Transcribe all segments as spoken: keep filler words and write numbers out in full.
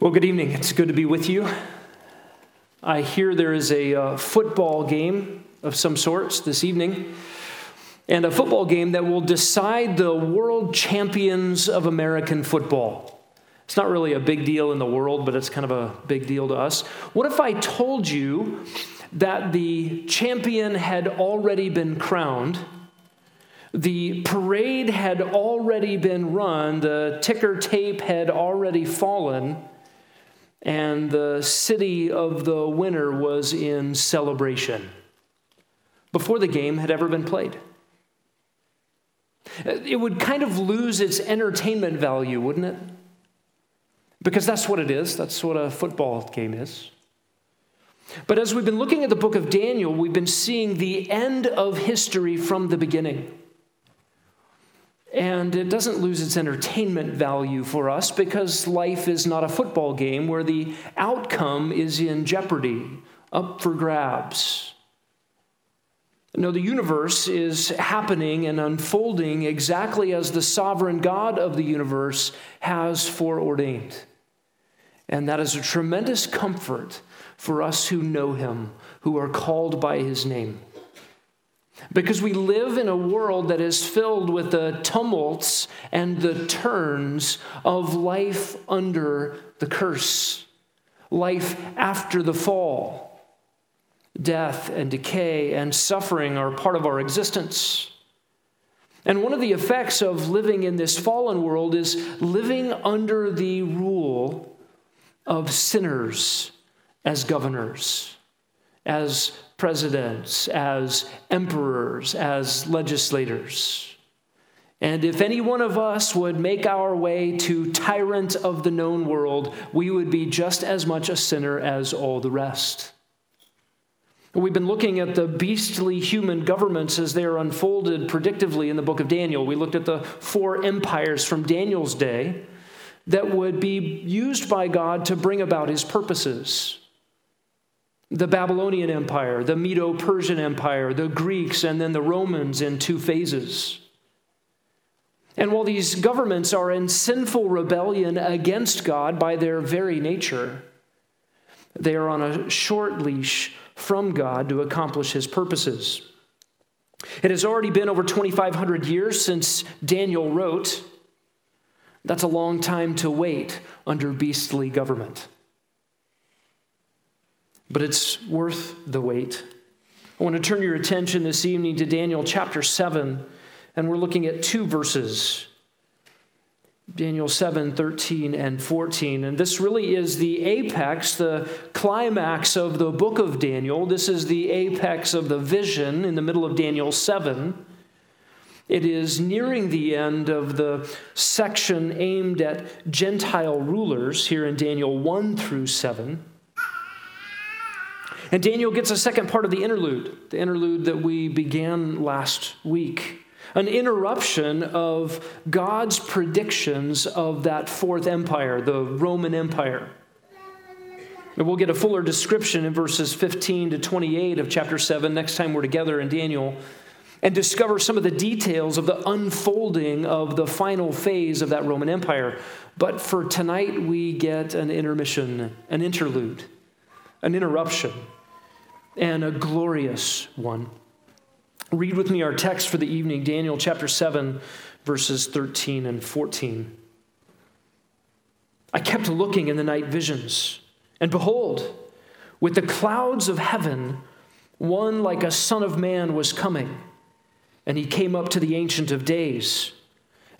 Well, good evening. It's good to be with you. I hear there is a uh, football game of some sorts this evening, and a football game that will decide the world champions of American football. It's not really a big deal in the world, but it's kind of a big deal to us. What if I told you that the champion had already been crowned? The parade had already been run, the ticker tape had already fallen, and the city of the winner was in celebration before the game had ever been played? It would kind of lose its entertainment value, wouldn't it? Because that's what it is. That's what a football game is. But as we've been looking at the book of Daniel, we've been seeing the end of history from the beginning. And it doesn't lose its entertainment value for us because life is not a football game where the outcome is in jeopardy, up for grabs. No, the universe is happening and unfolding exactly as the sovereign God of the universe has foreordained. And that is a tremendous comfort for us who know him, who are called by his name. Because we live in a world that is filled with the tumults and the turns of life under the curse, life after the fall. Death and decay and suffering are part of our existence. And one of the effects of living in this fallen world is living under the rule of sinners as governors, as presidents, as emperors, as legislators. And if any one of us would make our way to tyrant of the known world, we would be just as much a sinner as all the rest. We've been looking at the beastly human governments as they are unfolded predictively in the book of Daniel. We looked at the four empires from Daniel's day that would be used by God to bring about his purposes. The Babylonian Empire, the Medo-Persian Empire, the Greeks, and then the Romans in two phases. And while these governments are in sinful rebellion against God by their very nature, they are on a short leash from God to accomplish his purposes. It has already been over twenty-five hundred years since Daniel wrote. That's a long time to wait under beastly government. But it's worth the wait. I want to turn your attention this evening to Daniel chapter seven, and we're looking at two verses. Daniel seven, thirteen, and fourteen. And this really is the apex, the climax of the book of Daniel. This is the apex of the vision in the middle of Daniel seven. It is nearing the end of the section aimed at Gentile rulers here in Daniel one through seven. And Daniel gets a second part of the interlude, the interlude that we began last week. An interruption of God's predictions of that fourth empire, the Roman Empire. And we'll get a fuller description in verses fifteen to twenty-eight of chapter seven next time we're together in Daniel, and discover some of the details of the unfolding of the final phase of that Roman Empire. But for tonight, we get an intermission, an interlude, an interruption, and a glorious one. Read with me our text for the evening, Daniel chapter seven, verses thirteen and fourteen. I kept looking in the night visions, and behold, with the clouds of heaven, one like a son of man was coming. And he came up to the Ancient of Days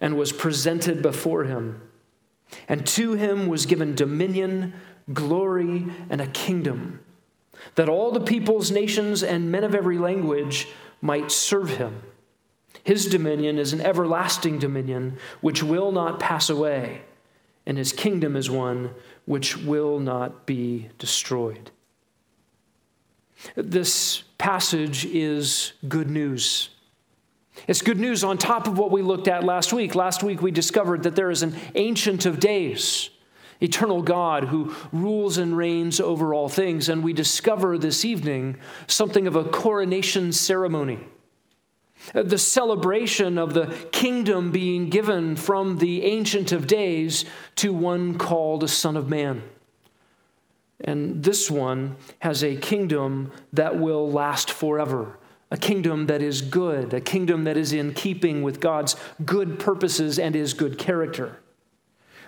and was presented before him. And to him was given dominion, glory, and a kingdom, that all the peoples, nations, and men of every language might serve him. His dominion is an everlasting dominion which will not pass away, and his kingdom is one which will not be destroyed. This passage is good news. It's good news on top of what we looked at last week. Last week we discovered that there is an Ancient of Days, eternal God who rules and reigns over all things. And we discover this evening something of a coronation ceremony, The celebration of the kingdom being given from the Ancient of Days to one called a Son of Man. And this one has a kingdom that will last forever, a kingdom that is good, a kingdom that is in keeping with God's good purposes and his good character.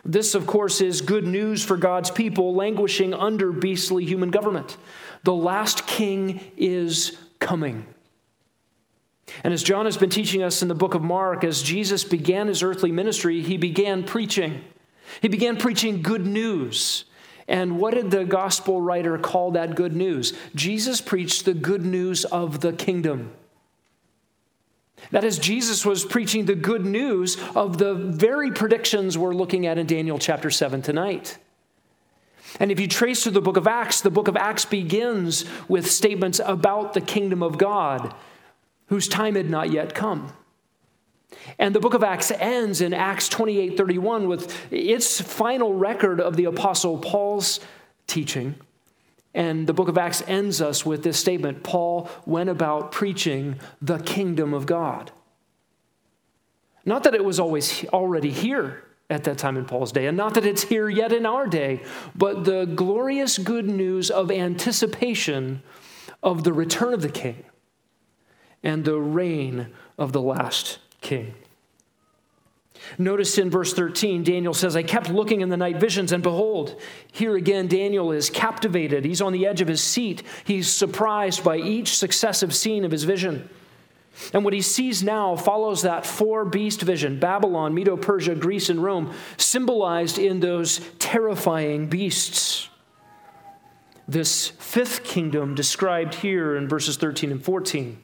This, of course, is good news for God's people languishing under beastly human government. The last king is coming. And as John has been teaching us in the book of Mark, as Jesus began his earthly ministry, he began preaching. He began preaching good news. And what did the gospel writer call that good news? Jesus preached the good news of the kingdom. That is, Jesus was preaching the good news of the very predictions we're looking at in Daniel chapter seven tonight. And if you trace through the book of Acts, the book of Acts begins with statements about the kingdom of God, whose time had not yet come. And the book of Acts ends in Acts twenty-eight thirty-one with its final record of the Apostle Paul's teaching. And the book of Acts ends us with this statement: Paul went about preaching the kingdom of God. Not that it was always already here at that time in Paul's day, and not that it's here yet in our day, but the glorious good news of anticipation of the return of the king and the reign of the last king. Notice in verse thirteen, Daniel says, I kept looking in the night visions, and behold, here again, Daniel is captivated. He's on the edge of his seat. He's surprised by each successive scene of his vision. And what he sees now follows that four-beast vision: Babylon, Medo-Persia, Greece, and Rome, symbolized in those terrifying beasts. This fifth kingdom described here in verses thirteen and fourteen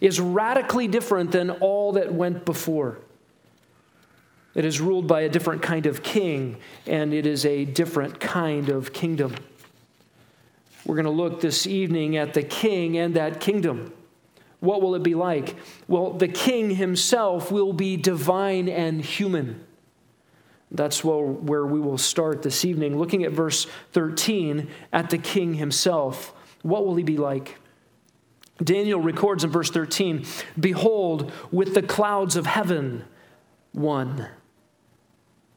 is radically different than all that went before. It is ruled by a different kind of king, and it is a different kind of kingdom. We're going to look this evening at the king and that kingdom. What will it be like? Well, the king himself will be divine and human. That's where we will start this evening, looking at verse thirteen, at the king himself. What will he be like? Daniel records in verse thirteen, behold, with the clouds of heaven, one.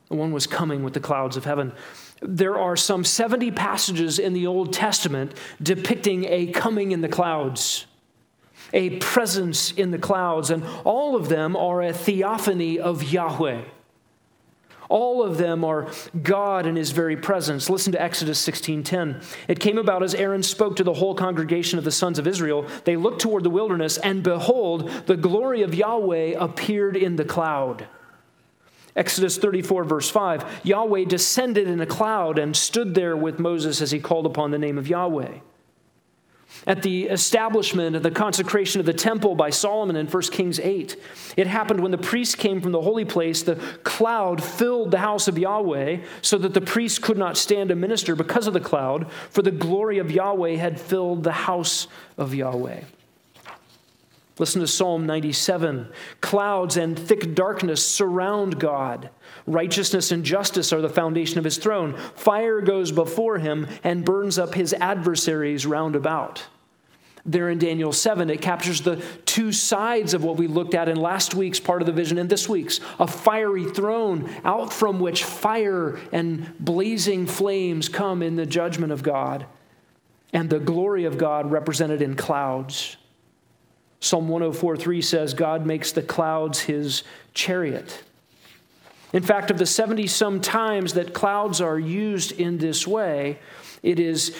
The one was coming with the clouds of heaven. There are some seventy passages in the Old Testament depicting a coming in the clouds, a presence in the clouds, and all of them are a theophany of Yahweh. All of them are God in his very presence. Listen to Exodus sixteen ten. It came about as Aaron spoke to the whole congregation of the sons of Israel. They looked toward the wilderness, and behold, the glory of Yahweh appeared in the cloud. Exodus thirty-four, verse five. Yahweh descended in a cloud and stood there with Moses as he called upon the name of Yahweh. At the establishment and the consecration of the temple by Solomon in First Kings eight. It happened when the priests came from the holy place, the cloud filled the house of Yahweh so that the priests could not stand to minister because of the cloud, for the glory of Yahweh had filled the house of Yahweh. Listen to Psalm ninety-seven. Clouds and thick darkness surround God. Righteousness and justice are the foundation of his throne. Fire goes before him and burns up his adversaries round about. There in Daniel seven, it captures the two sides of what we looked at in last week's part of the vision and this week's. A fiery throne out from which fire and blazing flames come in the judgment of God, and the glory of God represented in clouds. Psalm one oh four three says, God makes the clouds his chariot. In fact, of the seventy-some times that clouds are used in this way, it is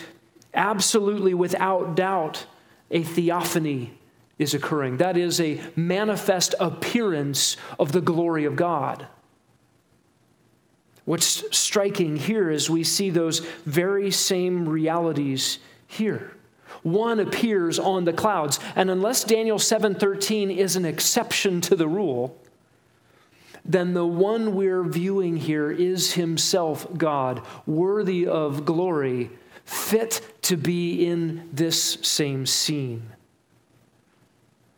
absolutely without doubt a theophany is occurring. That is, a manifest appearance of the glory of God. What's striking here is we see those very same realities here. One appears on the clouds, and unless Daniel seven thirteen is an exception to the rule, then the one we're viewing here is himself God, worthy of glory, fit to be in this same scene.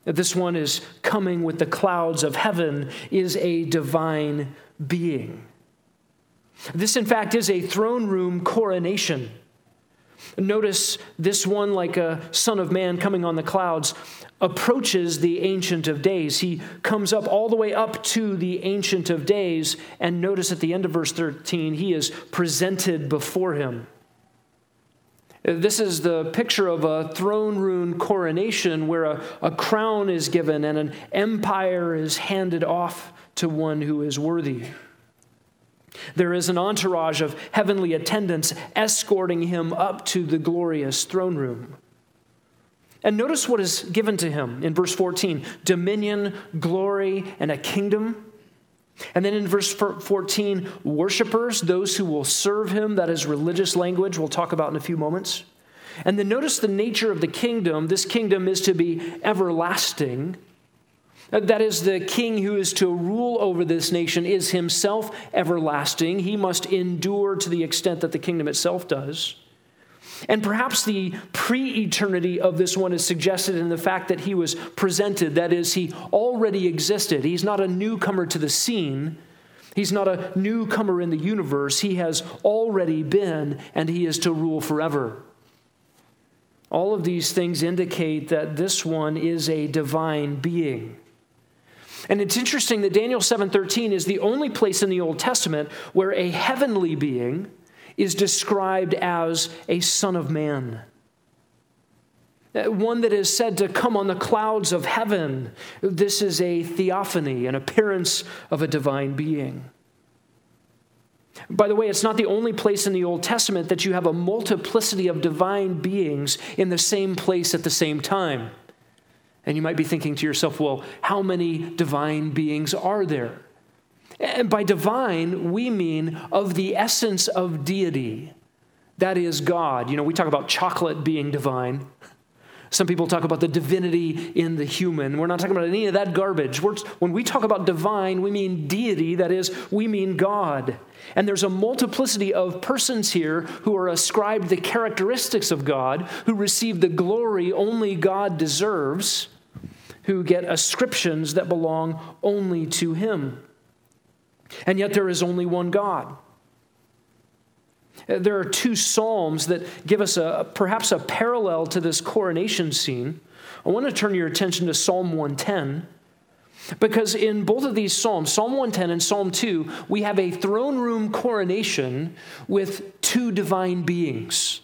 This one is coming with the clouds of heaven, is a divine being. This, in fact, is a throne room coronation. notice this one, like a son of man coming on the clouds, approaches the Ancient of Days. He comes up all the way up to the Ancient of Days, and notice at the end of verse thirteen, he is presented before him. This is the picture of a throne room coronation where a, a crown is given and an empire is handed off to one who is worthy. There is an entourage of heavenly attendants escorting him up to the glorious throne room. And notice what is given to him in verse fourteen, dominion, glory, and a kingdom. And then in verse fourteen, worshipers, those who will serve him, that is religious language we'll talk about in a few moments. And then notice the nature of the kingdom. This kingdom is to be everlasting. That is, the king who is to rule over this nation is himself everlasting. He must endure to the extent that the kingdom itself does. And perhaps the pre-eternity of this one is suggested in the fact that he was presented. That is, he already existed. He's not a newcomer to the scene. He's not a newcomer in the universe. He has already been, and he is to rule forever. All of these things indicate that this one is a divine being. And it's interesting that Daniel seven thirteen is the only place in the Old Testament where a heavenly being is described as a son of man. One that is said to come on the clouds of heaven. This is a theophany, an appearance of a divine being. By the way, it's not the only place in the Old Testament that you have a multiplicity of divine beings in the same place at the same time. And you might be thinking to yourself, well, how many divine beings are there? And by divine, we mean of the essence of deity. That is God. You know, we talk about chocolate being divine. Some people talk about the divinity in the human. We're not talking about any of that garbage. We're, when we talk about divine, we mean deity. That is, we mean God. And there's a multiplicity of persons here who are ascribed the characteristics of God, who receive the glory only God deserves, who get ascriptions that belong only to him. And yet there is only one God. There are two psalms that give us a perhaps a parallel to this coronation scene. I want to turn your attention to Psalm one ten, because in both of these psalms, Psalm one ten and Psalm two, we have a throne room coronation with two divine beings.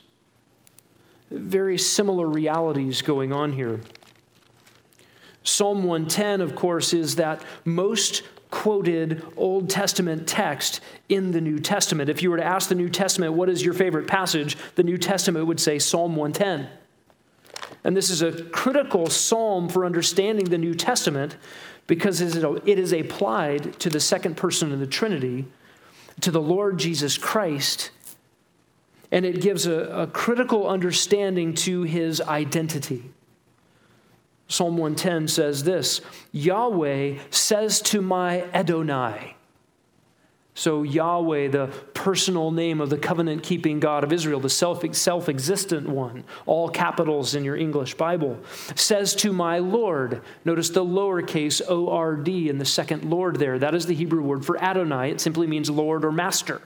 Very similar realities going on here. Psalm one ten, of course, is that most quoted Old Testament text in the New Testament. If you were to ask the New Testament, what is your favorite passage? The New Testament would say Psalm one ten. And this is a critical psalm for understanding the New Testament because it is applied to the second person of the Trinity, to the Lord Jesus Christ, and it gives a, a critical understanding to his identity. Psalm one ten says this, Yahweh says to my Adonai. So Yahweh, the personal name of the covenant-keeping God of Israel, the self, self-existent one, all capitals in your English Bible, says to my Lord. Notice the lowercase O R D in the second Lord there. That is the Hebrew word for Adonai. It simply means Lord or master.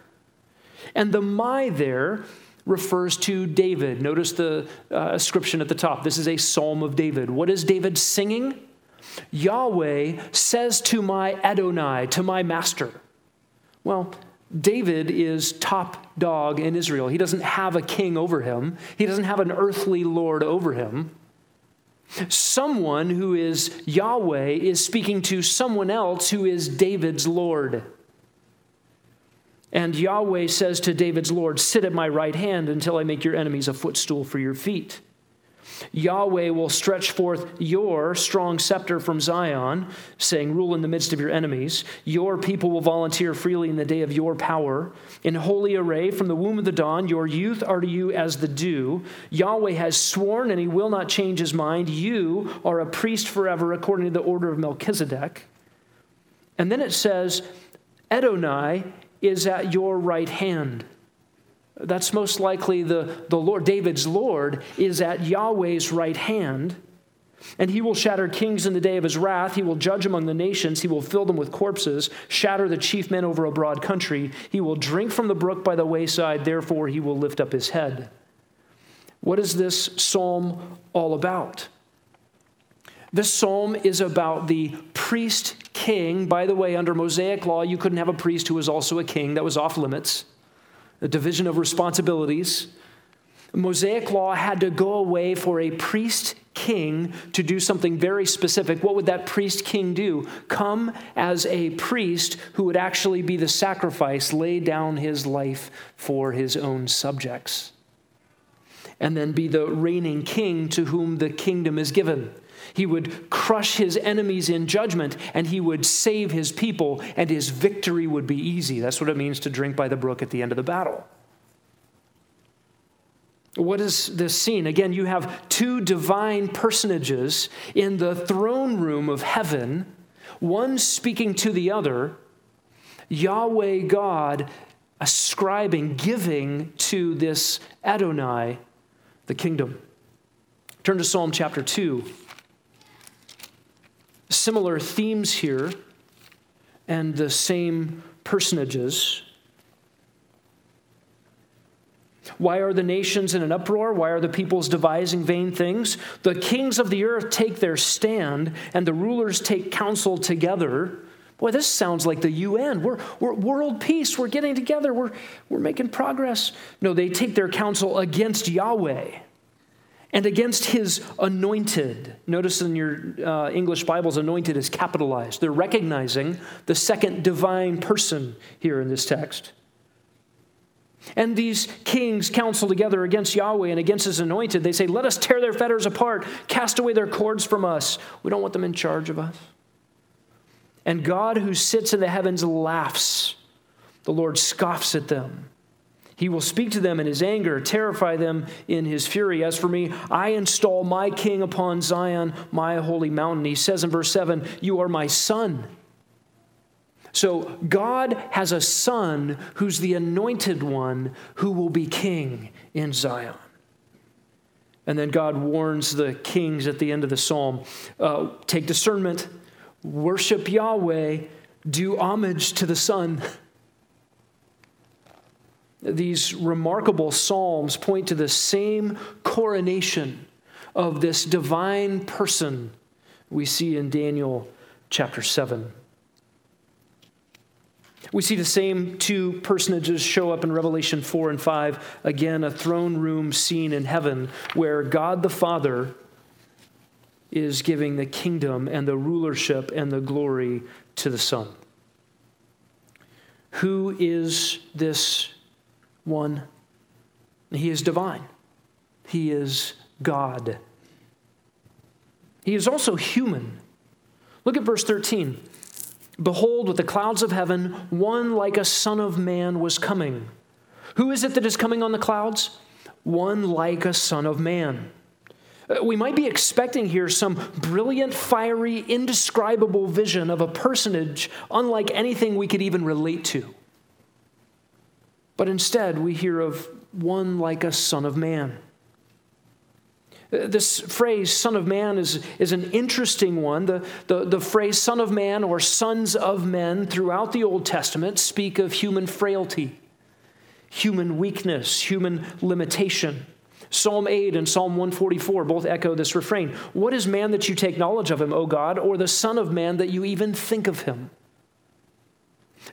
And the my there refers to David. Notice the uh, ascription at the top. This is a psalm of David. What is David singing? Yahweh says to my Adonai, to my master. Well, David is top dog in Israel. He doesn't have a king over him. He doesn't have an earthly lord over him. Someone who is Yahweh is speaking to someone else who is David's Lord. And Yahweh says to David's Lord, sit at my right hand until I make your enemies a footstool for your feet. Yahweh will stretch forth your strong scepter from Zion, saying, rule in the midst of your enemies. Your people will volunteer freely in the day of your power. In holy array from the womb of the dawn, your youth are to you as the dew. Yahweh has sworn and he will not change his mind. You are a priest forever according to the order of Melchizedek. And then it says, Adonai is at your right hand. That's most likely the, the Lord. David's Lord is at Yahweh's right hand, and he will shatter kings in the day of his wrath. He will judge among the nations. He will fill them with corpses, shatter the chief men over a broad country. He will drink from the brook by the wayside. Therefore, he will lift up his head. What is this psalm all about? This psalm is about the priest-king. By the way, under Mosaic law, you couldn't have a priest who was also a king. That was off limits. The division of responsibilities. Mosaic law had to go away for a priest-king to do something very specific. What would that priest-king do? Come as a priest who would actually be the sacrifice, lay down his life for his own subjects, and then be the reigning king to whom the kingdom is given. He would crush his enemies in judgment, and he would save his people, and his victory would be easy. That's what it means to drink by the brook at the end of the battle. What is this scene? Again, you have two divine personages in the throne room of heaven, one speaking to the other, Yahweh God ascribing, giving to this Adonai the kingdom. Turn to Psalm chapter two. Similar themes here and the same personages. Why are the nations in an uproar? Why are the peoples devising vain things? The kings of the earth take their stand, and the rulers take counsel together. Boy, this sounds like the U N. We're, we're world peace. We're getting together. We're, we're making progress. No, they take their counsel against Yahweh and against his anointed. Notice in your uh, English Bibles, anointed is capitalized. They're recognizing the second divine person here in this text. And these kings counsel together against Yahweh and against his anointed. They say, let us tear their fetters apart, cast away their cords from us. We don't want them in charge of us. And God who sits in the heavens laughs. The Lord scoffs at them. He will speak to them in his anger, terrify them in his fury. As for me, I install my king upon Zion, my holy mountain. He says in verse seven, you are my son. So God has a son who's the anointed one who will be king in Zion. And then God warns the kings at the end of the psalm, uh, take discernment, worship Yahweh, do homage to the son. These remarkable psalms point to the same coronation of this divine person we see in Daniel chapter seven. We see the same two personages show up in Revelation four and five. Again, a throne room scene in heaven where God the Father is giving the kingdom and the rulership and the glory to the Son. Who is this one? He is divine. He is God. He is also human. Look at verse thirteen. Behold, with the clouds of heaven, one like a son of man was coming. Who is it that is coming on the clouds? One like a son of man. We might be expecting here some brilliant, fiery, indescribable vision of a personage unlike anything we could even relate to. But instead, we hear of one like a son of man. This phrase, son of man, is, is an interesting one. The, the, the phrase son of man or sons of men throughout the Old Testament speak of human frailty, human weakness, human limitation. Psalm eight and Psalm one forty-four both echo this refrain. What is man that you take knowledge of him, O God, or the son of man that you even think of him?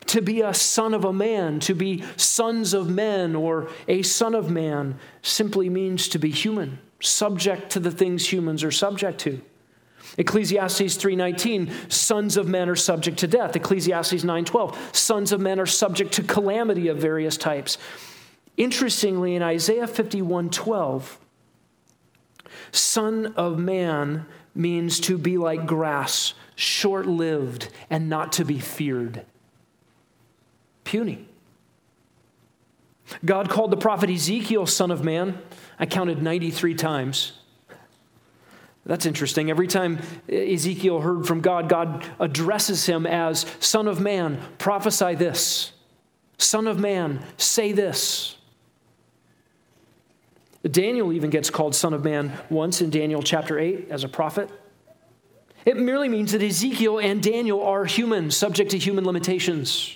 To be a son of a man, to be sons of men, or a son of man simply means to be human, subject to the things humans are subject to. Ecclesiastes three nineteen, sons of men are subject to death. Ecclesiastes nine twelve, sons of men are subject to calamity of various types. Interestingly, in Isaiah fifty-one twelve, son of man means to be like grass, short-lived, and not to be feared. Puny. God called the prophet Ezekiel son of man. I counted ninety-three times. That's interesting. Every time Ezekiel heard from God, God addresses him as son of man, prophesy this. Son of man, say this. Daniel even gets called son of man once in Daniel chapter eight as a prophet. It merely means that Ezekiel and Daniel are human, subject to human limitations.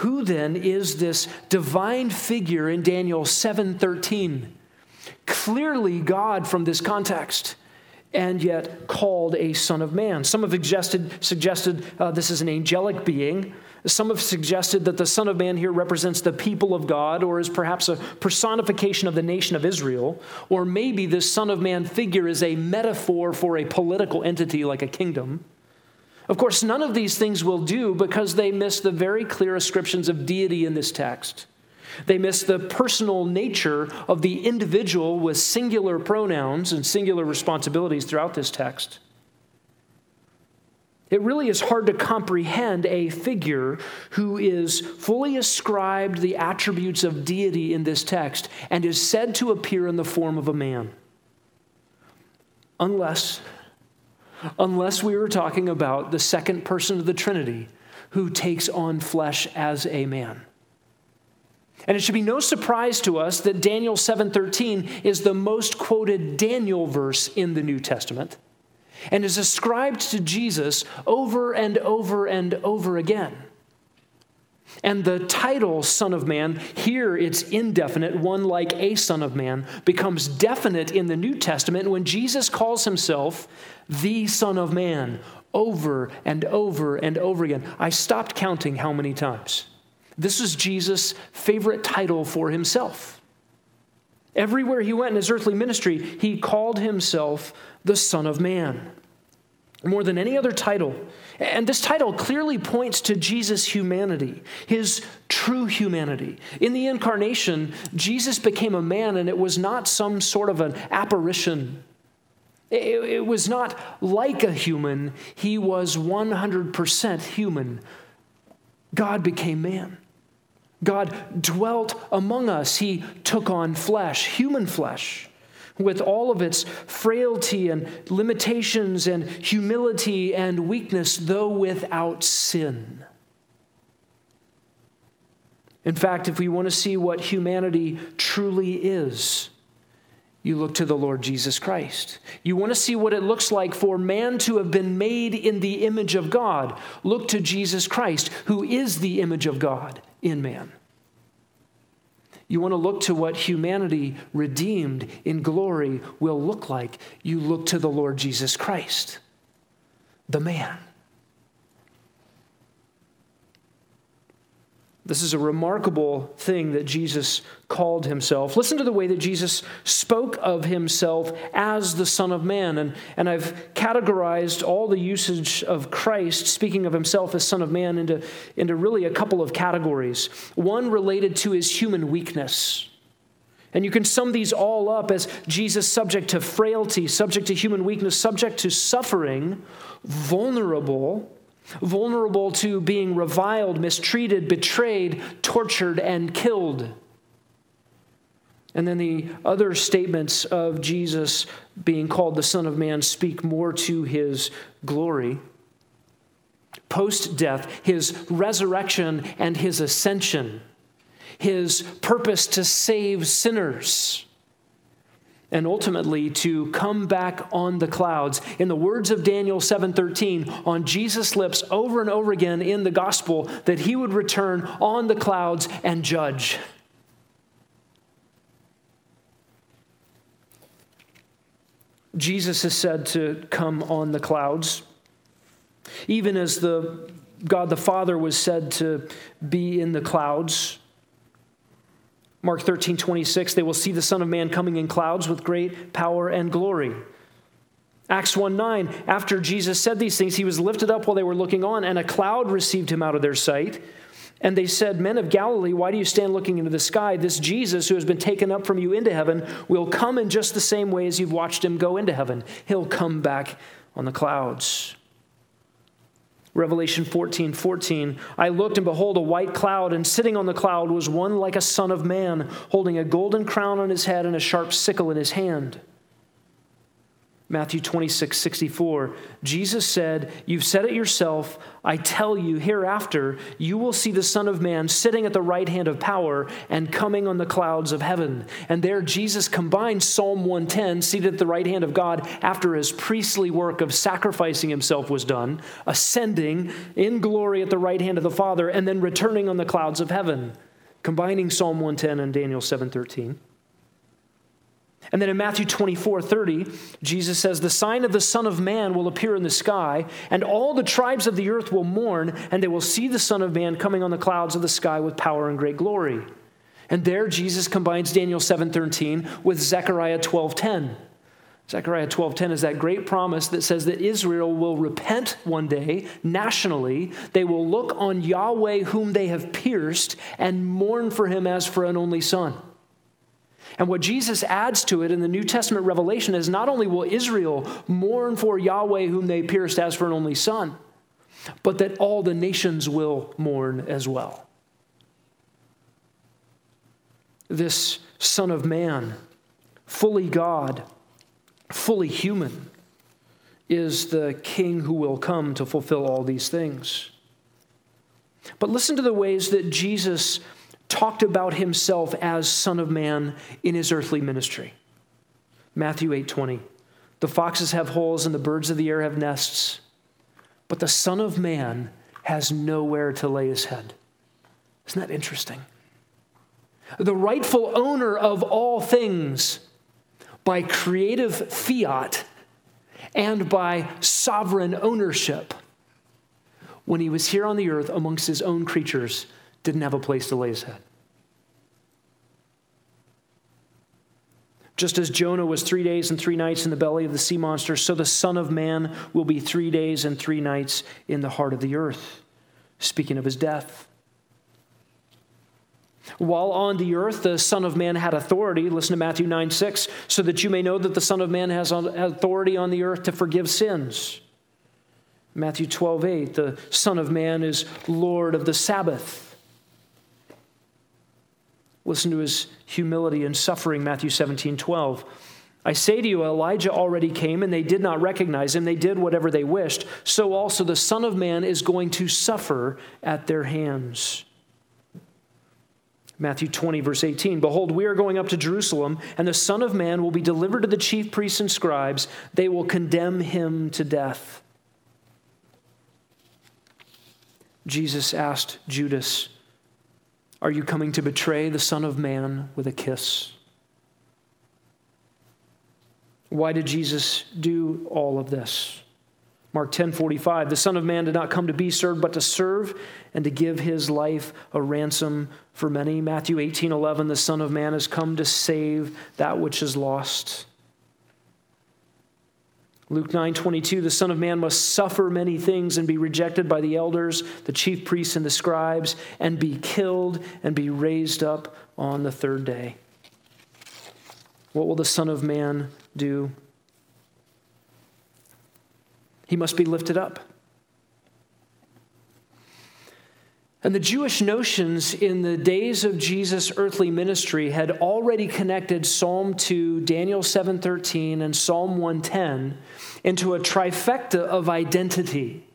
Who then is this divine figure in Daniel seven thirteen? Clearly God from this context, and yet called a son of man. Some have suggested, suggested uh, this is an angelic being. Some have suggested that the son of man here represents the people of God, or is perhaps a personification of the nation of Israel, or maybe this son of man figure is a metaphor for a political entity like a kingdom. Of course, none of these things will do because they miss the very clear ascriptions of deity in this text. They miss the personal nature of the individual with singular pronouns and singular responsibilities throughout this text. It really is hard to comprehend a figure who is fully ascribed the attributes of deity in this text and is said to appear in the form of a man. Unless, unless we were talking about the second person of the Trinity who takes on flesh as a man. And it should be no surprise to us that Daniel seven thirteen is the most quoted Daniel verse in the New Testament and is ascribed to Jesus over and over and over again. And the title Son of Man, here it's indefinite, one like a Son of Man, becomes definite in the New Testament when Jesus calls himself the Son of Man over and over and over again. I stopped counting how many times. This is Jesus' favorite title for himself. Everywhere he went in his earthly ministry, he called himself the Son of Man, more than any other title. And this title clearly points to Jesus' humanity, his true humanity. In the incarnation, Jesus became a man, and it was not some sort of an apparition. It, it was not like a human. He was one hundred percent human. God became man. God dwelt among us. He took on flesh, human flesh, with all of its frailty and limitations and humility and weakness, though without sin. In fact, if we want to see what humanity truly is, you look to the Lord Jesus Christ. You want to see what it looks like for man to have been made in the image of God. Look to Jesus Christ, who is the image of God in man. You want to look to what humanity redeemed in glory will look like. You look to the Lord Jesus Christ, the man. This is a remarkable thing that Jesus called himself. Listen to the way that Jesus spoke of himself as the Son of Man. And, and I've categorized all the usage of Christ speaking of himself as Son of Man into, into really a couple of categories. One related to his human weakness. And you can sum these all up as Jesus subject to frailty, subject to human weakness, subject to suffering, vulnerable, vulnerable to being reviled, mistreated, betrayed, tortured, and killed. And then the other statements of Jesus being called the Son of Man speak more to his glory. Post-death, his resurrection and his ascension, his purpose to save sinners, and ultimately to come back on the clouds. In the words of Daniel seven thirteen, on Jesus' lips over and over again in the gospel, that he would return on the clouds and judge. Jesus is said to come on the clouds, even as the God the Father was said to be in the clouds. Mark thirteen twenty-six, they will see the Son of Man coming in clouds with great power and glory. Acts one nine, after Jesus said these things, he was lifted up while they were looking on, and a cloud received him out of their sight. And they said, men of Galilee, why do you stand looking into the sky? This Jesus who has been taken up from you into heaven will come in just the same way as you've watched him go into heaven. He'll come back on the clouds. Revelation fourteen fourteen, I looked and behold a white cloud, and sitting on the cloud was one like a son of man, holding a golden crown on his head and a sharp sickle in his hand. Matthew twenty-six sixty-four, Jesus said, "You've said it yourself, I tell you, hereafter you will see the Son of Man sitting at the right hand of power and coming on the clouds of heaven." And there Jesus combines Psalm one ten, seated at the right hand of God after his priestly work of sacrificing himself was done, ascending in glory at the right hand of the Father, and then returning on the clouds of heaven, combining Psalm one ten and Daniel seven thirteen. And then in Matthew twenty-four thirty, Jesus says, "The sign of the Son of Man will appear in the sky, and all the tribes of the earth will mourn, and they will see the Son of Man coming on the clouds of the sky with power and great glory." And there Jesus combines Daniel seven thirteen with Zechariah twelve ten. Zechariah twelve ten is that great promise that says that Israel will repent one day nationally. They will look on Yahweh whom they have pierced and mourn for him as for an only son. And what Jesus adds to it in the New Testament Revelation is not only will Israel mourn for Yahweh whom they pierced as for an only son, but that all the nations will mourn as well. This Son of Man, fully God, fully human, is the King who will come to fulfill all these things. But listen to the ways that Jesus talked about himself as Son of Man in his earthly ministry. Matthew eight twenty, "The foxes have holes and the birds of the air have nests, but the Son of Man has nowhere to lay his head." Isn't that interesting? The rightful owner of all things, by creative fiat and by sovereign ownership, when he was here on the earth amongst his own creatures, didn't have a place to lay his head. Just as Jonah was three days and three nights in the belly of the sea monster, so the Son of Man will be three days and three nights in the heart of the earth, speaking of his death. While on the earth, the Son of Man had authority. Listen to Matthew nine six, "So that you may know that the Son of Man has authority on the earth to forgive sins." Matthew twelve eight, "The Son of Man is Lord of the Sabbath." Listen to his humility and suffering, Matthew seventeen twelve. "I say to you, Elijah already came, and they did not recognize him. They did whatever they wished. So also the Son of Man is going to suffer at their hands." Matthew twenty, verse eighteen, "Behold, we are going up to Jerusalem, and the Son of Man will be delivered to the chief priests and scribes. They will condemn him to death." Jesus asked Judas, "Are you coming to betray the Son of Man with a kiss?" Why did Jesus do all of this? Mark ten forty-five, "The Son of Man did not come to be served, but to serve and to give his life a ransom for many." Matthew eighteen eleven, "The Son of Man has come to save that which is lost." Luke nine twenty-two, "The Son of Man must suffer many things and be rejected by the elders, the chief priests, and the scribes, and be killed and be raised up on the third day." What will the Son of Man do? He must be lifted up. And the Jewish notions in the days of Jesus' earthly ministry had already connected Psalm two, Daniel seven thirteen, and Psalm one ten into a trifecta of identity.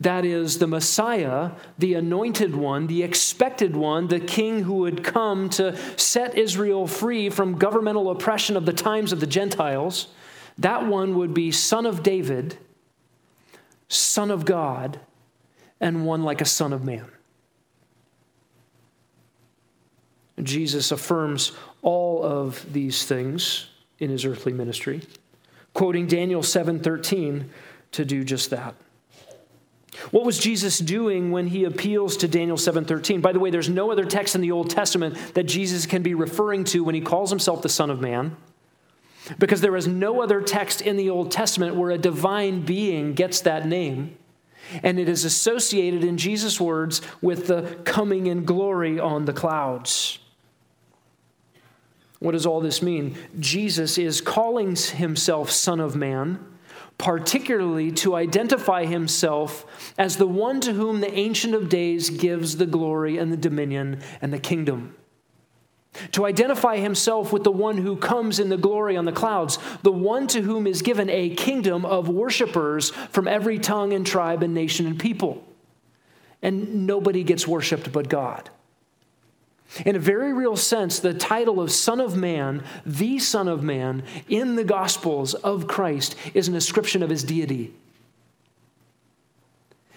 That is, the Messiah, the anointed one, the expected one, the king who would come to set Israel free from governmental oppression of the times of the Gentiles. That one would be Son of David, Son of God, and one like a Son of Man. Jesus affirms all of these things in his earthly ministry, quoting Daniel seven thirteen to do just that. What was Jesus doing when he appeals to Daniel seven thirteen? By the way, there's no other text in the Old Testament that Jesus can be referring to when he calls himself the Son of Man, because there is no other text in the Old Testament where a divine being gets that name. And it is associated in Jesus' words with the coming in glory on the clouds. What does all this mean? Jesus is calling himself Son of Man, particularly to identify himself as the one to whom the Ancient of Days gives the glory and the dominion and the kingdom. to identify himself with the one who comes in the glory on the clouds, the one to whom is given a kingdom of worshipers from every tongue and tribe and nation and people. And nobody gets worshiped but God. In a very real sense, the title of Son of Man, the Son of Man, in the Gospels of Christ is an ascription of his deity.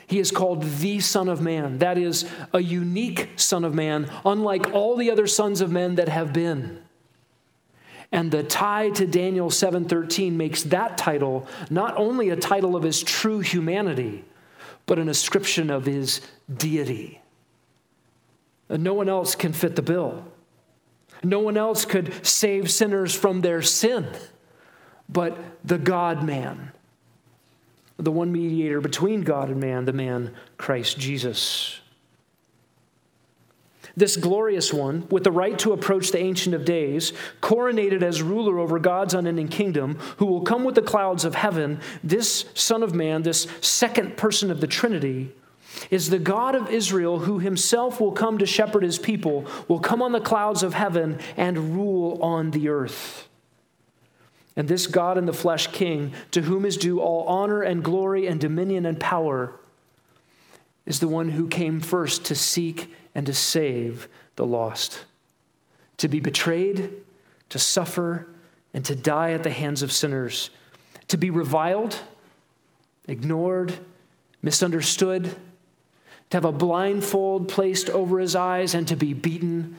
He is called the Son of Man. That is a unique Son of Man, unlike all the other sons of men that have been. And the tie to Daniel seven thirteen makes that title not only a title of his true humanity, but an ascription of his deity. And no one else can fit the bill. No one else could save sinners from their sin, but the God-man, the one mediator between God and man, the man Christ Jesus. This glorious one, with the right to approach the Ancient of Days, coronated as ruler over God's unending kingdom, who will come with the clouds of heaven, this Son of Man, this second person of the Trinity, is the God of Israel, who himself will come to shepherd his people, will come on the clouds of heaven and rule on the earth. And this God in the flesh King, to whom is due all honor and glory and dominion and power, is the one who came first to seek and to save the lost, to be betrayed, to suffer, and to die at the hands of sinners, to be reviled, ignored, misunderstood, to have a blindfold placed over his eyes and to be beaten,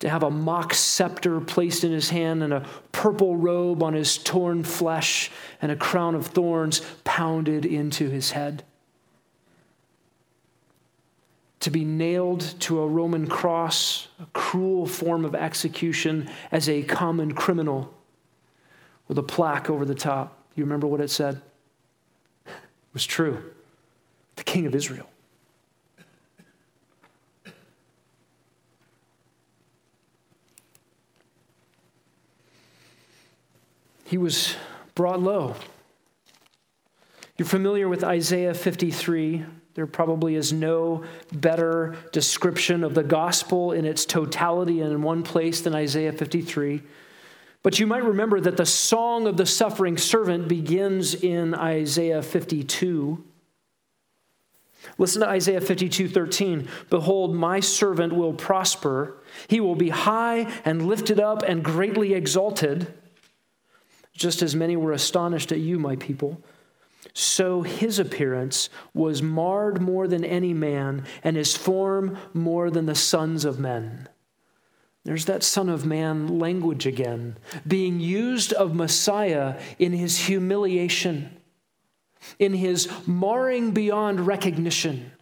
to have a mock scepter placed in his hand and a purple robe on his torn flesh and a crown of thorns pounded into his head, to be nailed to a Roman cross, a cruel form of execution as a common criminal with a plaque over the top. You remember what it said? It was true. The King of Israel. He was brought low. You're familiar with Isaiah fifty-three. There probably is no better description of the gospel in its totality and in one place than Isaiah fifty-three. But you might remember that the song of the suffering servant begins in Isaiah fifty-two. Listen to Isaiah fifty-two thirteen. Behold, my servant will prosper. He will be high and lifted up and greatly exalted. Just as many were astonished at you, my people, so his appearance was marred more than any man, and his form more than the sons of men. There's that Son of Man language again, being used of Messiah in his humiliation, in his marring beyond recognition,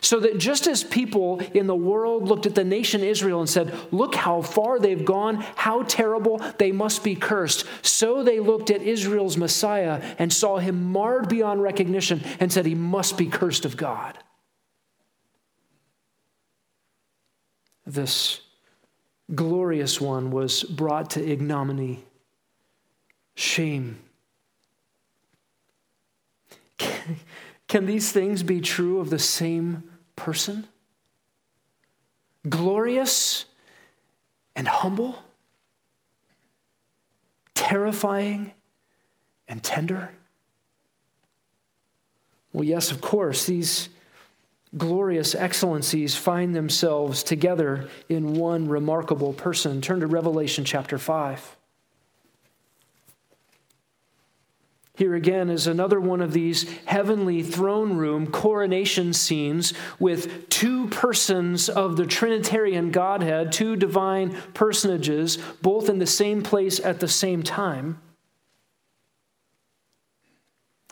so that just as people in the world looked at the nation Israel and said, look how far they've gone, how terrible, they must be cursed. So they looked at Israel's Messiah and saw him marred beyond recognition and said, he must be cursed of God. This glorious one was brought to ignominy, shame. Can these things be true of the same person? Glorious and humble, terrifying and tender? Well, yes, of course, these glorious excellencies find themselves together in one remarkable person. Turn to Revelation chapter five. Here again is another one of these heavenly throne room coronation scenes with two persons of the Trinitarian Godhead, two divine personages, both in the same place at the same time.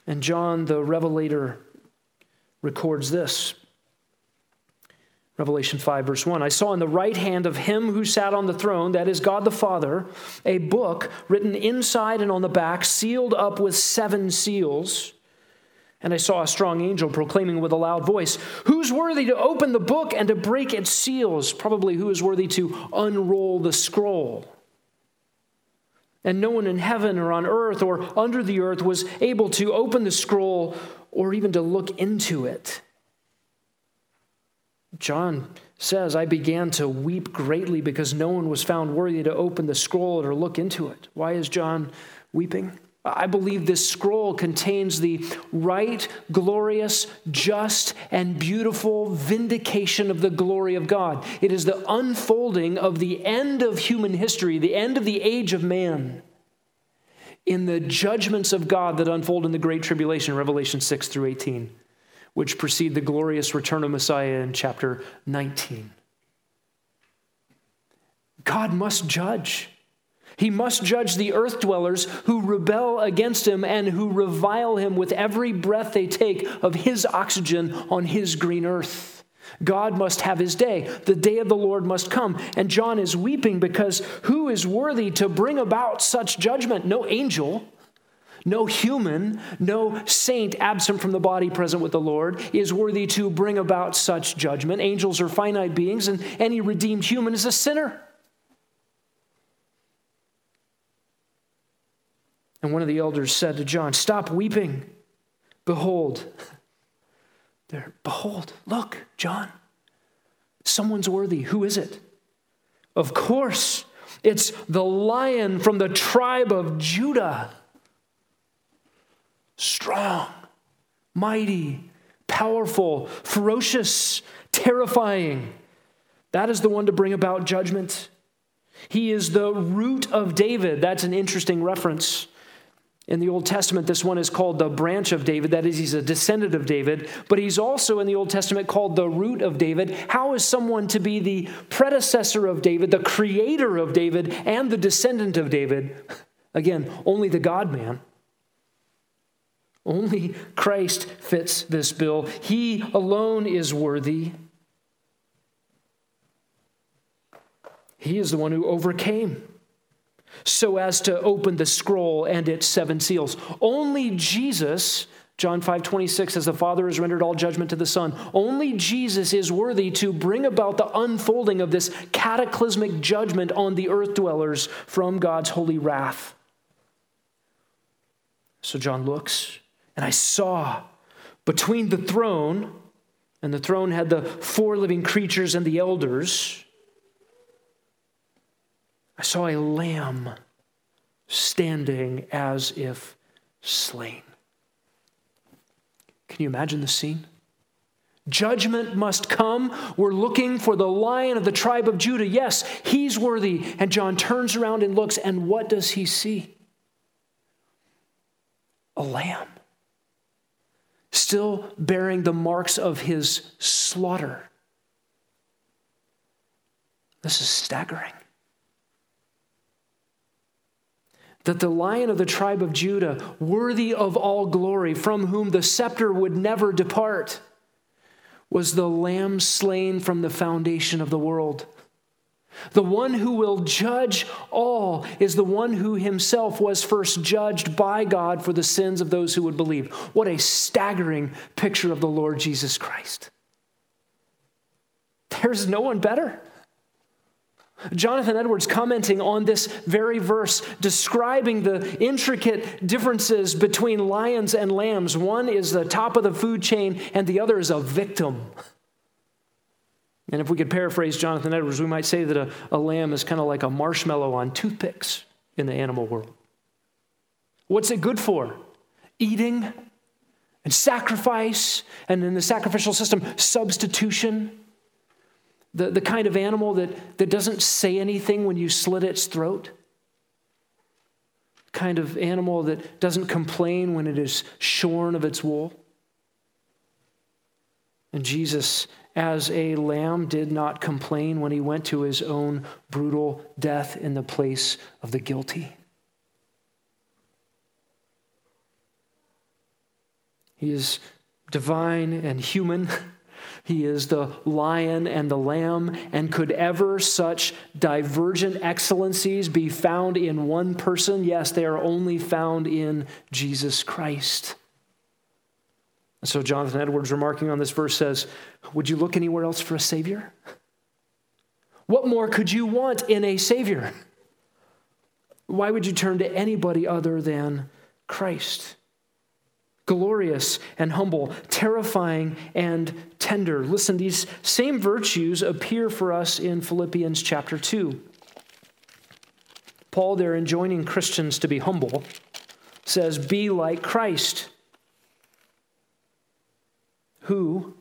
And John the Revelator records this. Revelation five, verse one, I saw in the right hand of him who sat on the throne, that is God the Father, a book written inside and on the back, sealed up with seven seals. And I saw a strong angel proclaiming with a loud voice, who's worthy to open the book and to break its seals? Probably who is worthy to unroll the scroll. And no one in heaven or on earth or under the earth was able to open the scroll or even to look into it. John says, I began to weep greatly because no one was found worthy to open the scroll or look into it. Why is John weeping? I believe this scroll contains the right, glorious, just, and beautiful vindication of the glory of God. It is the unfolding of the end of human history, the end of the age of man, in the judgments of God that unfold in the Great Tribulation, Revelation six through eighteen, which precede the glorious return of Messiah in chapter nineteen. God must judge. He must judge the earth dwellers who rebel against him and who revile him with every breath they take of his oxygen on his green earth. God must have his day. The day of the Lord must come. And John is weeping because who is worthy to bring about such judgment? No angel, no human, no saint absent from the body present with the Lord is worthy to bring about such judgment. Angels are finite beings, and any redeemed human is a sinner. And one of the elders said to John, stop weeping. Behold, there, behold, look, John, someone's worthy. Who is it? Of course, it's the Lion from the tribe of Judah. Strong, mighty, powerful, ferocious, terrifying. That is the one to bring about judgment. He is the root of David. That's an interesting reference. In the Old Testament, this one is called the branch of David. That is, he's a descendant of David, but he's also in the Old Testament called the root of David. How is someone to be the predecessor of David, the creator of David, and the descendant of David? Again, only the God-man. Only Christ fits this bill. He alone is worthy. He is the one who overcame, so as to open the scroll and its seven seals. Only Jesus, John five twenty-six, as the Father has rendered all judgment to the Son, only Jesus is worthy to bring about the unfolding of this cataclysmic judgment on the earth dwellers from God's holy wrath. So John looks, and I saw between the throne, and the throne had the four living creatures and the elders, I saw a lamb standing as if slain. Can you imagine the scene? Judgment must come. We're looking for the Lion of the tribe of Judah. Yes, he's worthy. And John turns around and looks, and what does he see? A lamb, still bearing the marks of his slaughter. This is staggering. That the Lion of the tribe of Judah, worthy of all glory, from whom the scepter would never depart, was the Lamb slain from the foundation of the world. The one who will judge all is the one who himself was first judged by God for the sins of those who would believe. What a staggering picture of the Lord Jesus Christ. There's no one better. Jonathan Edwards, commenting on this very verse, describing the intricate differences between lions and lambs. One is the top of the food chain, and the other is a victim. And if we could paraphrase Jonathan Edwards, we might say that a, a lamb is kind of like a marshmallow on toothpicks in the animal world. What's it good for? Eating and sacrifice, and in the sacrificial system, substitution. The, the kind of animal that, that doesn't say anything when you slit its throat. Kind of animal that doesn't complain when it is shorn of its wool. And Jesus, as a lamb, did not complain when he went to his own brutal death in the place of the guilty. He is divine and human. He is the Lion and the Lamb, and could ever such divergent excellencies be found in one person? Yes, they are only found in Jesus Christ. And so Jonathan Edwards, remarking on this verse, says, would you look anywhere else for a Savior? What more could you want in a Savior? Why would you turn to anybody other than Christ? glorious and humble, terrifying and tender. Listen, these same virtues appear for us in Philippians chapter two. Paul, there enjoining Christians to be humble, says, be like Christ, who,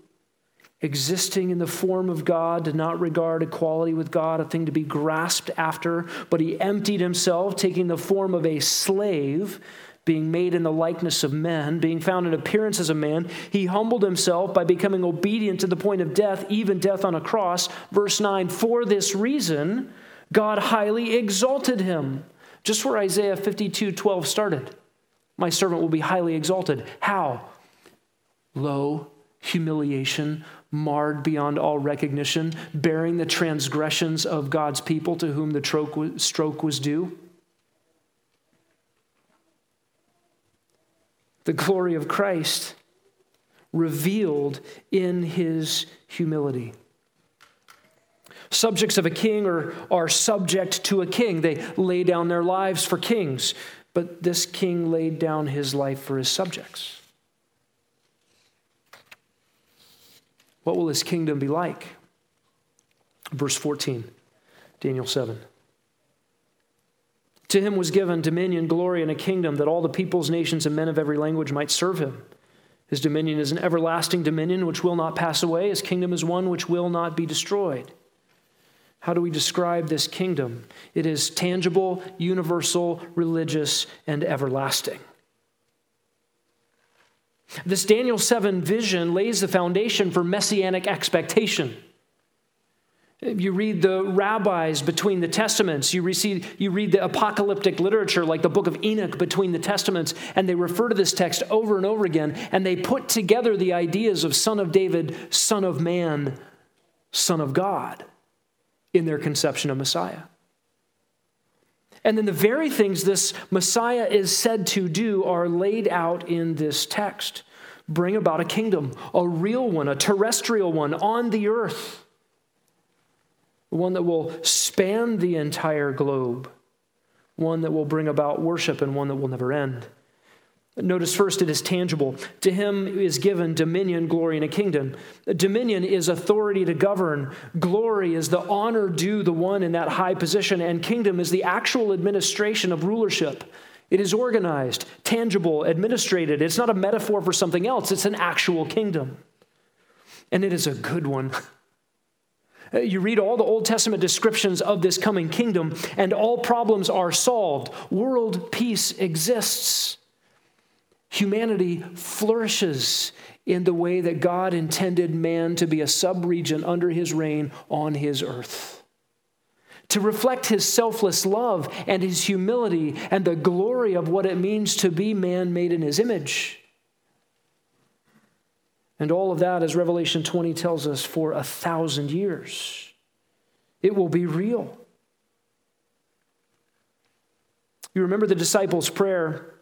existing in the form of God, did not regard equality with God a thing to be grasped after, but he emptied himself, taking the form of a slave, being made in the likeness of men, being found in appearance as a man. He humbled himself by becoming obedient to the point of death, even death on a cross. Verse nine, for this reason, God highly exalted him. Just where Isaiah fifty-two twelve started. My servant will be highly exalted. How? Low humiliation, marred beyond all recognition, bearing the transgressions of God's people to whom the stroke was due. The glory of Christ revealed in his humility. Subjects of a king are, are subject to a king. They lay down their lives for kings, but this king laid down his life for his subjects. What will his kingdom be like? Verse fourteen, Daniel seven. To him was given dominion, glory, and a kingdom that all the peoples, nations, and men of every language might serve him. His dominion is an everlasting dominion which will not pass away. His kingdom is one which will not be destroyed. How do we describe this kingdom? It is tangible, universal, religious, and everlasting. This Daniel seven vision lays the foundation for messianic expectation. You read the rabbis between the testaments. You, receive, you read the apocalyptic literature like the book of Enoch between the testaments, and they refer to this text over and over again, and they put together the ideas of Son of David, Son of Man, Son of God in their conception of Messiah. And then the very things this Messiah is said to do are laid out in this text. Bring about a kingdom, a real one, a terrestrial one on the earth. One that will span the entire globe. One that will bring about worship and one that will never end. Notice first, it is tangible. To him is given dominion, glory, and a kingdom. Dominion is authority to govern. Glory is the honor due the one in that high position. And kingdom is the actual administration of rulership. It is organized, tangible, administrated. It's not a metaphor for something else. It's an actual kingdom. And it is a good one. You read all the Old Testament descriptions of this coming kingdom, and all problems are solved. World peace exists. Humanity flourishes in the way that God intended man to be a subregion under his reign on his earth. To reflect his selfless love and his humility and the glory of what it means to be man made in his image. And all of that, as Revelation twenty tells us, for a thousand years. It will be real. You remember the disciples' prayer,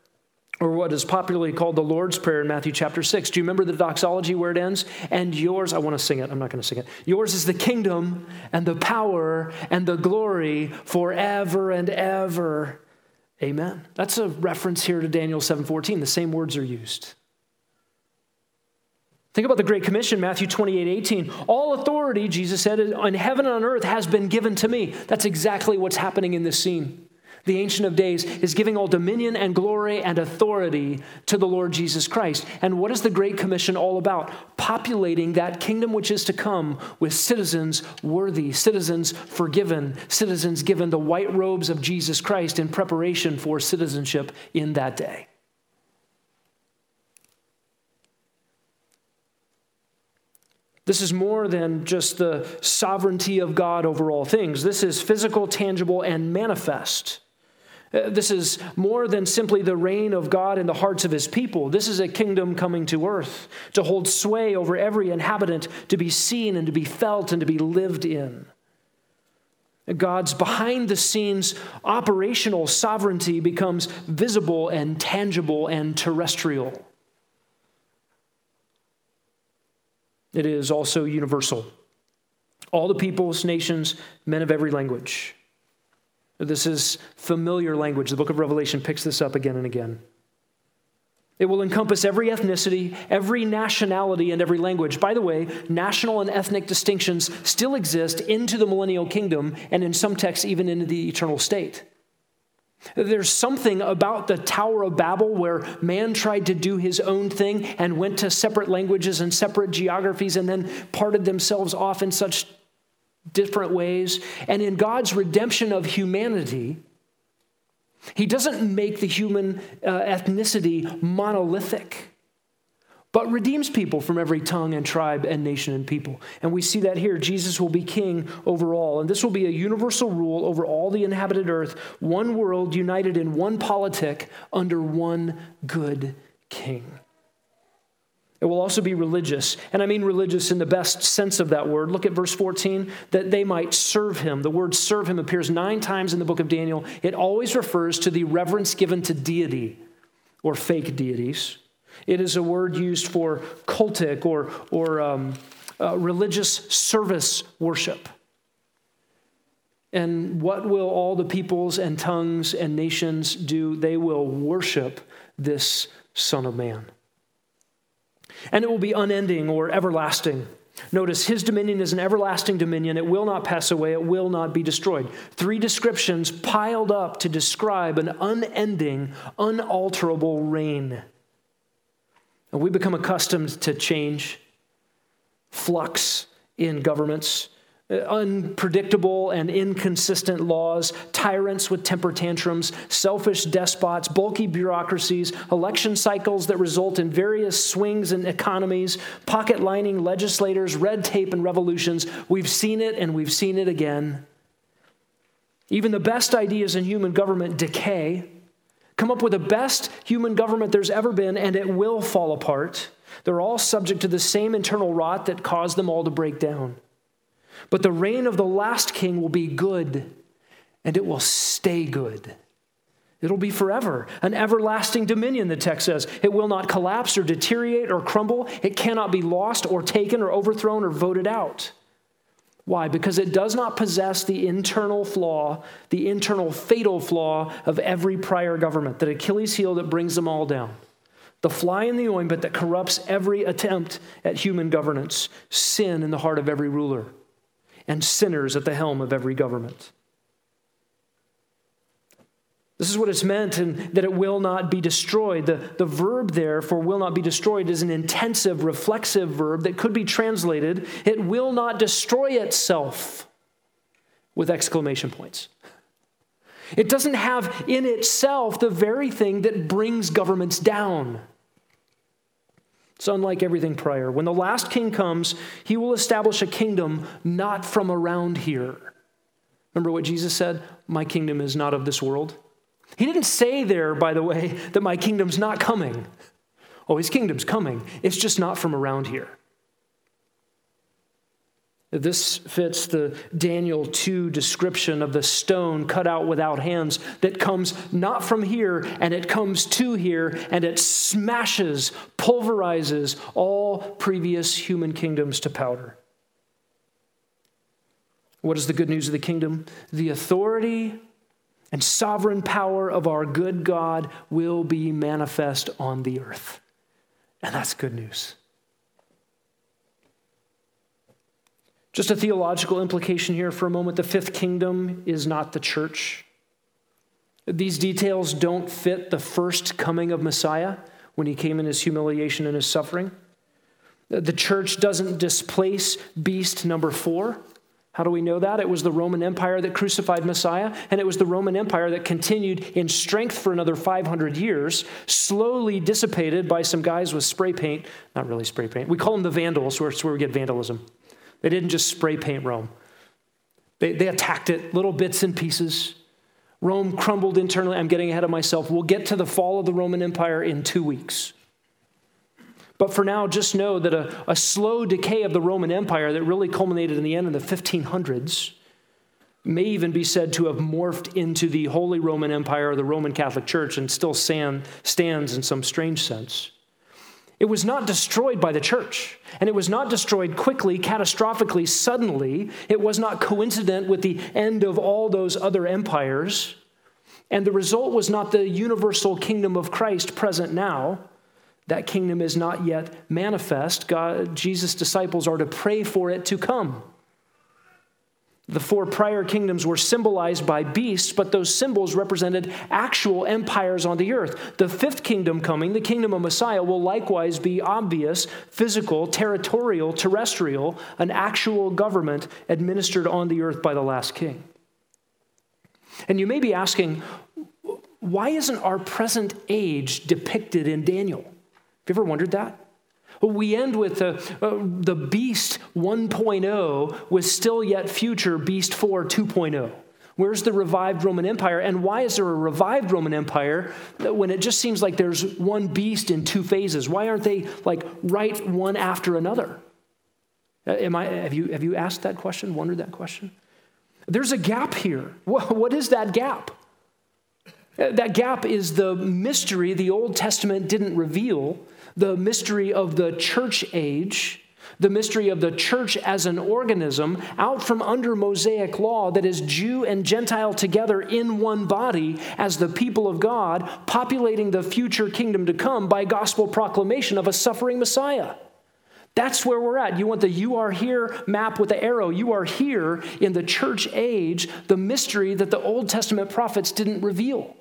or what is popularly called the Lord's Prayer in Matthew chapter six. Do you remember the doxology where it ends? And yours, I want to sing it. I'm not going to sing it. Yours is the kingdom and the power and the glory forever and ever. Amen. That's a reference here to Daniel seven fourteen. The same words are used. Think about the Great Commission, Matthew twenty-eight eighteen. All authority, Jesus said, in heaven and on earth has been given to me. That's exactly what's happening in this scene. The Ancient of Days is giving all dominion and glory and authority to the Lord Jesus Christ. And what is the Great Commission all about? Populating that kingdom which is to come with citizens worthy, citizens forgiven, citizens given the white robes of Jesus Christ in preparation for citizenship in that day. This is more than just the sovereignty of God over all things. This is physical, tangible, and manifest. This is more than simply the reign of God in the hearts of his people. This is a kingdom coming to earth to hold sway over every inhabitant, to be seen and to be felt and to be lived in. God's behind-the-scenes operational sovereignty becomes visible and tangible and terrestrial. It is also universal. All the peoples, nations, men of every language. This is familiar language. The book of Revelation picks this up again and again. It will encompass every ethnicity, every nationality, and every language. By the way, national and ethnic distinctions still exist into the millennial kingdom, and in some texts, even into the eternal state. There's something about the Tower of Babel where man tried to do his own thing and went to separate languages and separate geographies and then parted themselves off in such different ways. And in God's redemption of humanity, he doesn't make the human uh, ethnicity monolithic, but redeems people from every tongue and tribe and nation and people. And we see that here. Jesus will be king over all. And this will be a universal rule over all the inhabited earth, one world united in one politic under one good king. It will also be religious, and I mean religious in the best sense of that word. Look at verse fourteen, that they might serve him. The word serve him appears nine times in the book of Daniel. It always refers to the reverence given to deity or fake deities. It is a word used for cultic or, or um, uh, religious service worship. And what will all the peoples and tongues and nations do? They will worship this Son of Man. And it will be unending or everlasting. Notice, his dominion is an everlasting dominion. It will not pass away. It will not be destroyed. Three descriptions piled up to describe an unending, unalterable reign. And we become accustomed to change, flux in governments, unpredictable and inconsistent laws, tyrants with temper tantrums, selfish despots, bulky bureaucracies, election cycles that result in various swings in economies, pocket-lining legislators, red tape, and revolutions. We've seen it, and we've seen it again. Even the best ideas in human government decay. Come up with the best human government there's ever been, and it will fall apart. They're all subject to the same internal rot that caused them all to break down. But the reign of the last king will be good, and it will stay good. It'll be forever, an everlasting dominion, the text says. It will not collapse or deteriorate or crumble. It cannot be lost or taken or overthrown or voted out. Why? Because it does not possess the internal flaw, the internal fatal flaw of every prior government, that Achilles heel that brings them all down, the fly in the ointment that corrupts every attempt at human governance, sin in the heart of every ruler, and sinners at the helm of every government. This is what it's meant, and that it will not be destroyed. The, the verb there for will not be destroyed is an intensive, reflexive verb that could be translated, it will not destroy itself, with exclamation points. It doesn't have in itself the very thing that brings governments down. It's unlike everything prior. When the last king comes, he will establish a kingdom not from around here. Remember what Jesus said? My kingdom is not of this world. He didn't say there, by the way, that my kingdom's not coming. Oh, his kingdom's coming. It's just not from around here. This fits the Daniel two description of the stone cut out without hands that comes not from here, and it comes to here, and it smashes, pulverizes all previous human kingdoms to powder. What is the good news of the kingdom? The authority and sovereign power of our good God will be manifest on the earth. And that's good news. Just a theological implication here for a moment. The fifth kingdom is not the church. These details don't fit the first coming of Messiah when he came in his humiliation and his suffering. The church doesn't displace beast number four. How do we know that? It was the Roman Empire that crucified Messiah, and it was the Roman Empire that continued in strength for another five hundred years, slowly dissipated by some guys with spray paint. Not really spray paint. We call them the Vandals, where it's where we get vandalism. They didn't just spray paint Rome. They, they attacked it, little bits and pieces. Rome crumbled internally. I'm getting ahead of myself. We'll get to the fall of the Roman Empire in two weeks. But for now, just know that a, a slow decay of the Roman Empire that really culminated in the end in the fifteen hundreds may even be said to have morphed into the Holy Roman Empire, or the Roman Catholic Church, and still stand, stands in some strange sense. It was not destroyed by the church, and it was not destroyed quickly, catastrophically, suddenly. It was not coincident with the end of all those other empires, and the result was not the universal kingdom of Christ present now, That kingdom is not yet manifest. God, Jesus' disciples are to pray for it to come. The four prior kingdoms were symbolized by beasts, but those symbols represented actual empires on the earth. The fifth kingdom coming, the kingdom of Messiah, will likewise be obvious, physical, territorial, terrestrial, an actual government administered on the earth by the last king. And you may be asking, why isn't our present age depicted in Daniel? Have you ever wondered that? We end with the, uh, the Beast one point oh with still yet future Beast four two point oh. Where's the revived Roman Empire? And why is there a revived Roman Empire when it just seems like there's one beast in two phases? Why aren't they like right one after another? Am I, have you, have you asked that question, wondered that question? There's a gap here. What, what is that gap? That gap is the mystery the Old Testament didn't reveal, the mystery of the church age, the mystery of the church as an organism out from under Mosaic law that is Jew and Gentile together in one body as the people of God, populating the future kingdom to come by gospel proclamation of a suffering Messiah. That's where we're at. You want the you are here map with the arrow. You are here in the church age, the mystery that the Old Testament prophets didn't reveal.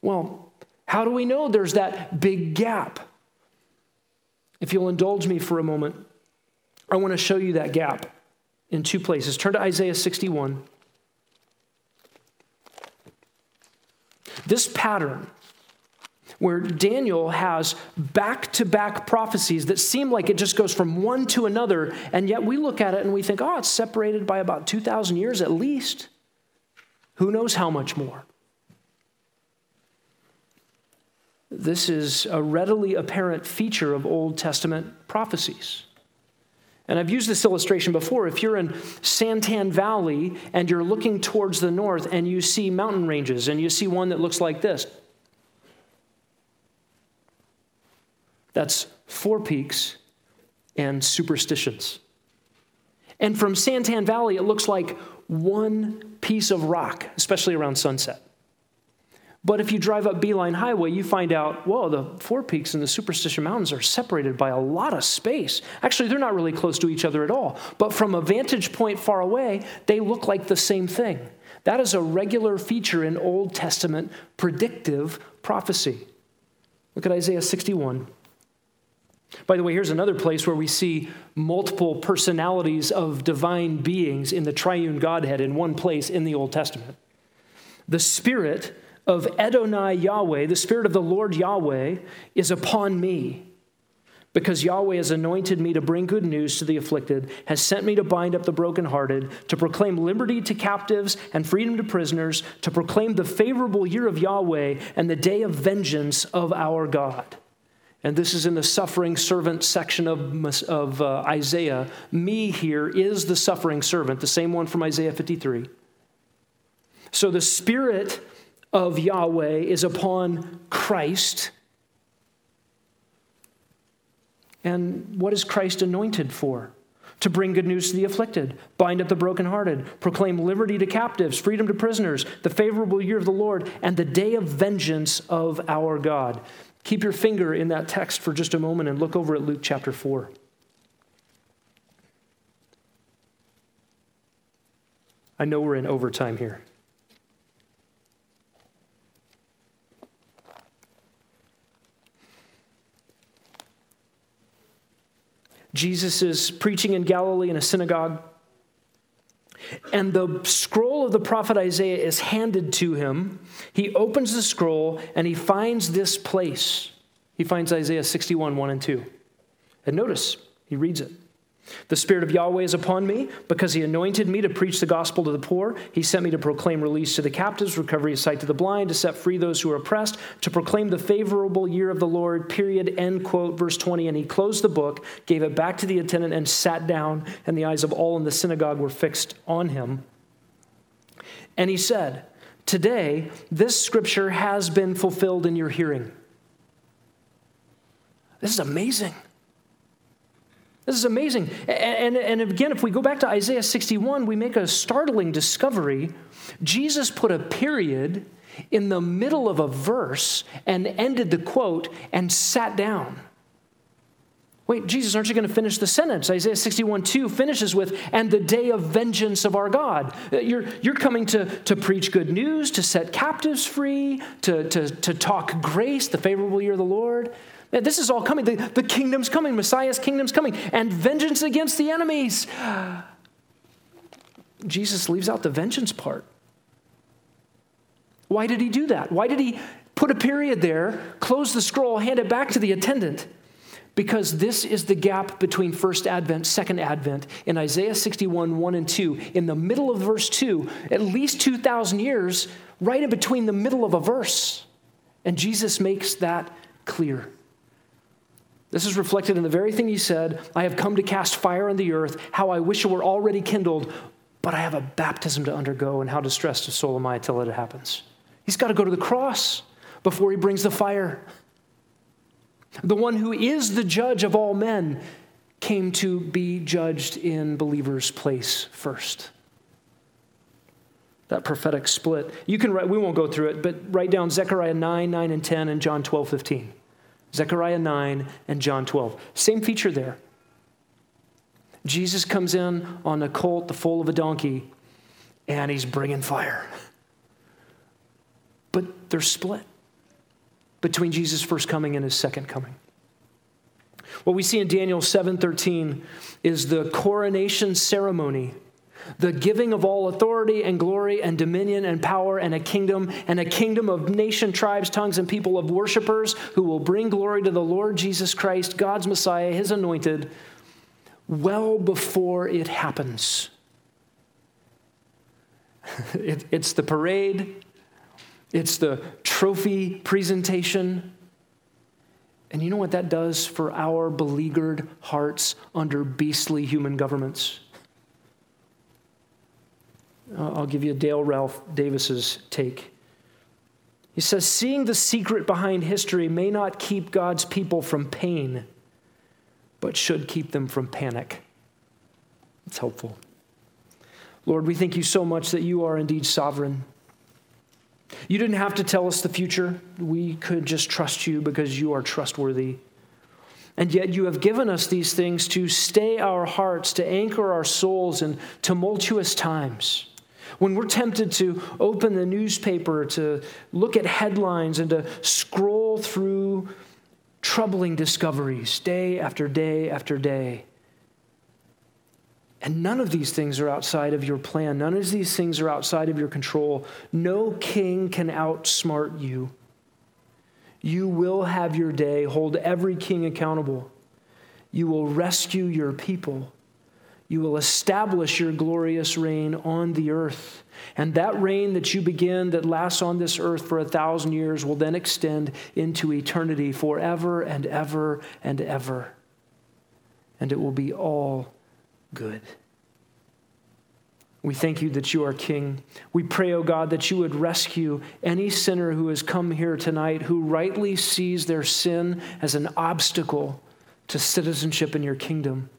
Well, how do we know there's that big gap? If you'll indulge me for a moment, I want to show you that gap in two places. Turn to Isaiah sixty-one. This pattern where Daniel has back-to-back prophecies that seem like it just goes from one to another, and yet we look at it and we think, oh, it's separated by about two thousand years at least. Who knows how much more? This is a readily apparent feature of Old Testament prophecies. And I've used this illustration before. If you're in Santan Valley and you're looking towards the north and you see mountain ranges and you see one that looks like this, that's Four Peaks and Superstitions. And from Santan Valley, it looks like one piece of rock, especially around sunset. But if you drive up Beeline Highway, you find out, whoa, the Four Peaks and the Superstition Mountains are separated by a lot of space. Actually, they're not really close to each other at all. But from a vantage point far away, they look like the same thing. That is a regular feature in Old Testament predictive prophecy. Look at Isaiah sixty-one. By the way, here's another place where we see multiple personalities of divine beings in the triune Godhead in one place in the Old Testament. The spirit of Adonai Yahweh, the spirit of the Lord Yahweh, is upon me, because Yahweh has anointed me to bring good news to the afflicted, has sent me to bind up the brokenhearted, to proclaim liberty to captives and freedom to prisoners, to proclaim the favorable year of Yahweh and the day of vengeance of our God. And this is in the suffering servant section of, of uh, Isaiah. Me here is the suffering servant, the same one from Isaiah fifty-three. So the spirit of Yahweh is upon Christ. And what is Christ anointed for? To bring good news to the afflicted, bind up the brokenhearted, proclaim liberty to captives, freedom to prisoners, the favorable year of the Lord, and the day of vengeance of our God. Keep your finger in that text for just a moment and look over at Luke chapter four. I know we're in overtime here. Jesus is preaching in Galilee in a synagogue, and the scroll of the prophet Isaiah is handed to him. He opens the scroll, and he finds this place. He finds Isaiah sixty-one, one and two. And notice, he reads it. The Spirit of Yahweh is upon me, because he anointed me to preach the gospel to the poor. He sent me to proclaim release to the captives, recovery of sight to the blind, to set free those who are oppressed, to proclaim the favorable year of the Lord, period, end quote, verse twenty. And he closed the book, gave it back to the attendant, and sat down, and the eyes of all in the synagogue were fixed on him. And he said, "Today, this scripture has been fulfilled in your hearing." This is amazing. This is amazing. And, and, and again, if we go back to Isaiah sixty-one, we make a startling discovery. Jesus put a period in the middle of a verse and ended the quote and sat down. Wait, Jesus, aren't you going to finish the sentence? Isaiah sixty-one two finishes with, and the day of vengeance of our God. You're, you're coming to, to preach good news, to set captives free, to, to, to talk grace, the favorable year of the Lord. This is all coming. The, the kingdom's coming. Messiah's kingdom's coming. And vengeance against the enemies. Jesus leaves out the vengeance part. Why did he do that? Why did he put a period there, close the scroll, hand it back to the attendant? Because this is the gap between First Advent, Second Advent. In Isaiah sixty-one, one and two, in the middle of verse two, at least two thousand years, right in between the middle of a verse. And Jesus makes that clear. This is reflected in the very thing he said, I have come to cast fire on the earth, how I wish it were already kindled, but I have a baptism to undergo, and how distressed a soul am I till it happens. He's got to go to the cross before he brings the fire. The one who is the judge of all men came to be judged in believers' place first. That prophetic split. You can write, we won't go through it, but write down Zechariah nine, nine and ten and John twelve, fifteen. Zechariah nine and John twelve. Same feature there. Jesus comes in on a colt, the foal of a donkey, and he's bringing fire. But they're split between Jesus' first coming and his second coming. What we see in Daniel seven thirteen is the coronation ceremony, the giving of all authority and glory and dominion and power and a kingdom, and a kingdom of nation, tribes, tongues, and people of worshipers who will bring glory to the Lord Jesus Christ, God's Messiah, his anointed, well before it happens. it, it's the parade. It's the trophy presentation. And you know what that does for our beleaguered hearts under beastly human governments? I'll give you Dale Ralph Davis's take. He says, seeing the secret behind history may not keep God's people from pain, but should keep them from panic. It's helpful. Lord, we thank you so much that you are indeed sovereign. You didn't have to tell us the future. We could just trust you because you are trustworthy. And yet you have given us these things to stay our hearts, to anchor our souls in tumultuous times. When we're tempted to open the newspaper, to look at headlines, and to scroll through troubling discoveries day after day after day. And none of these things are outside of your plan. None of these things are outside of your control. No king can outsmart you. You will have your day. Hold every king accountable. You will rescue your people. You will establish your glorious reign on the earth. And that reign that you begin that lasts on this earth for a thousand years will then extend into eternity forever and ever and ever. And it will be all good. We thank you that you are King. We pray, O God, that you would rescue any sinner who has come here tonight who rightly sees their sin as an obstacle to citizenship in your kingdom,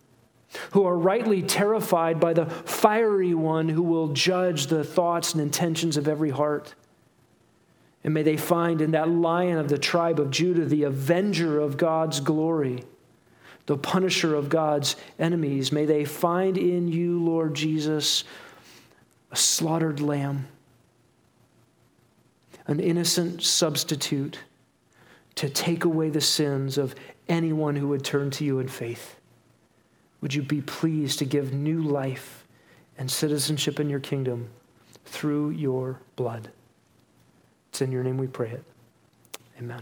who are rightly terrified by the fiery one who will judge the thoughts and intentions of every heart. And may they find in that Lion of the tribe of Judah, the avenger of God's glory, the punisher of God's enemies. May they find in you, Lord Jesus, a slaughtered lamb, an innocent substitute to take away the sins of anyone who would turn to you in faith. Would you be pleased to give new life and citizenship in your kingdom through your blood? It's in your name we pray it. Amen.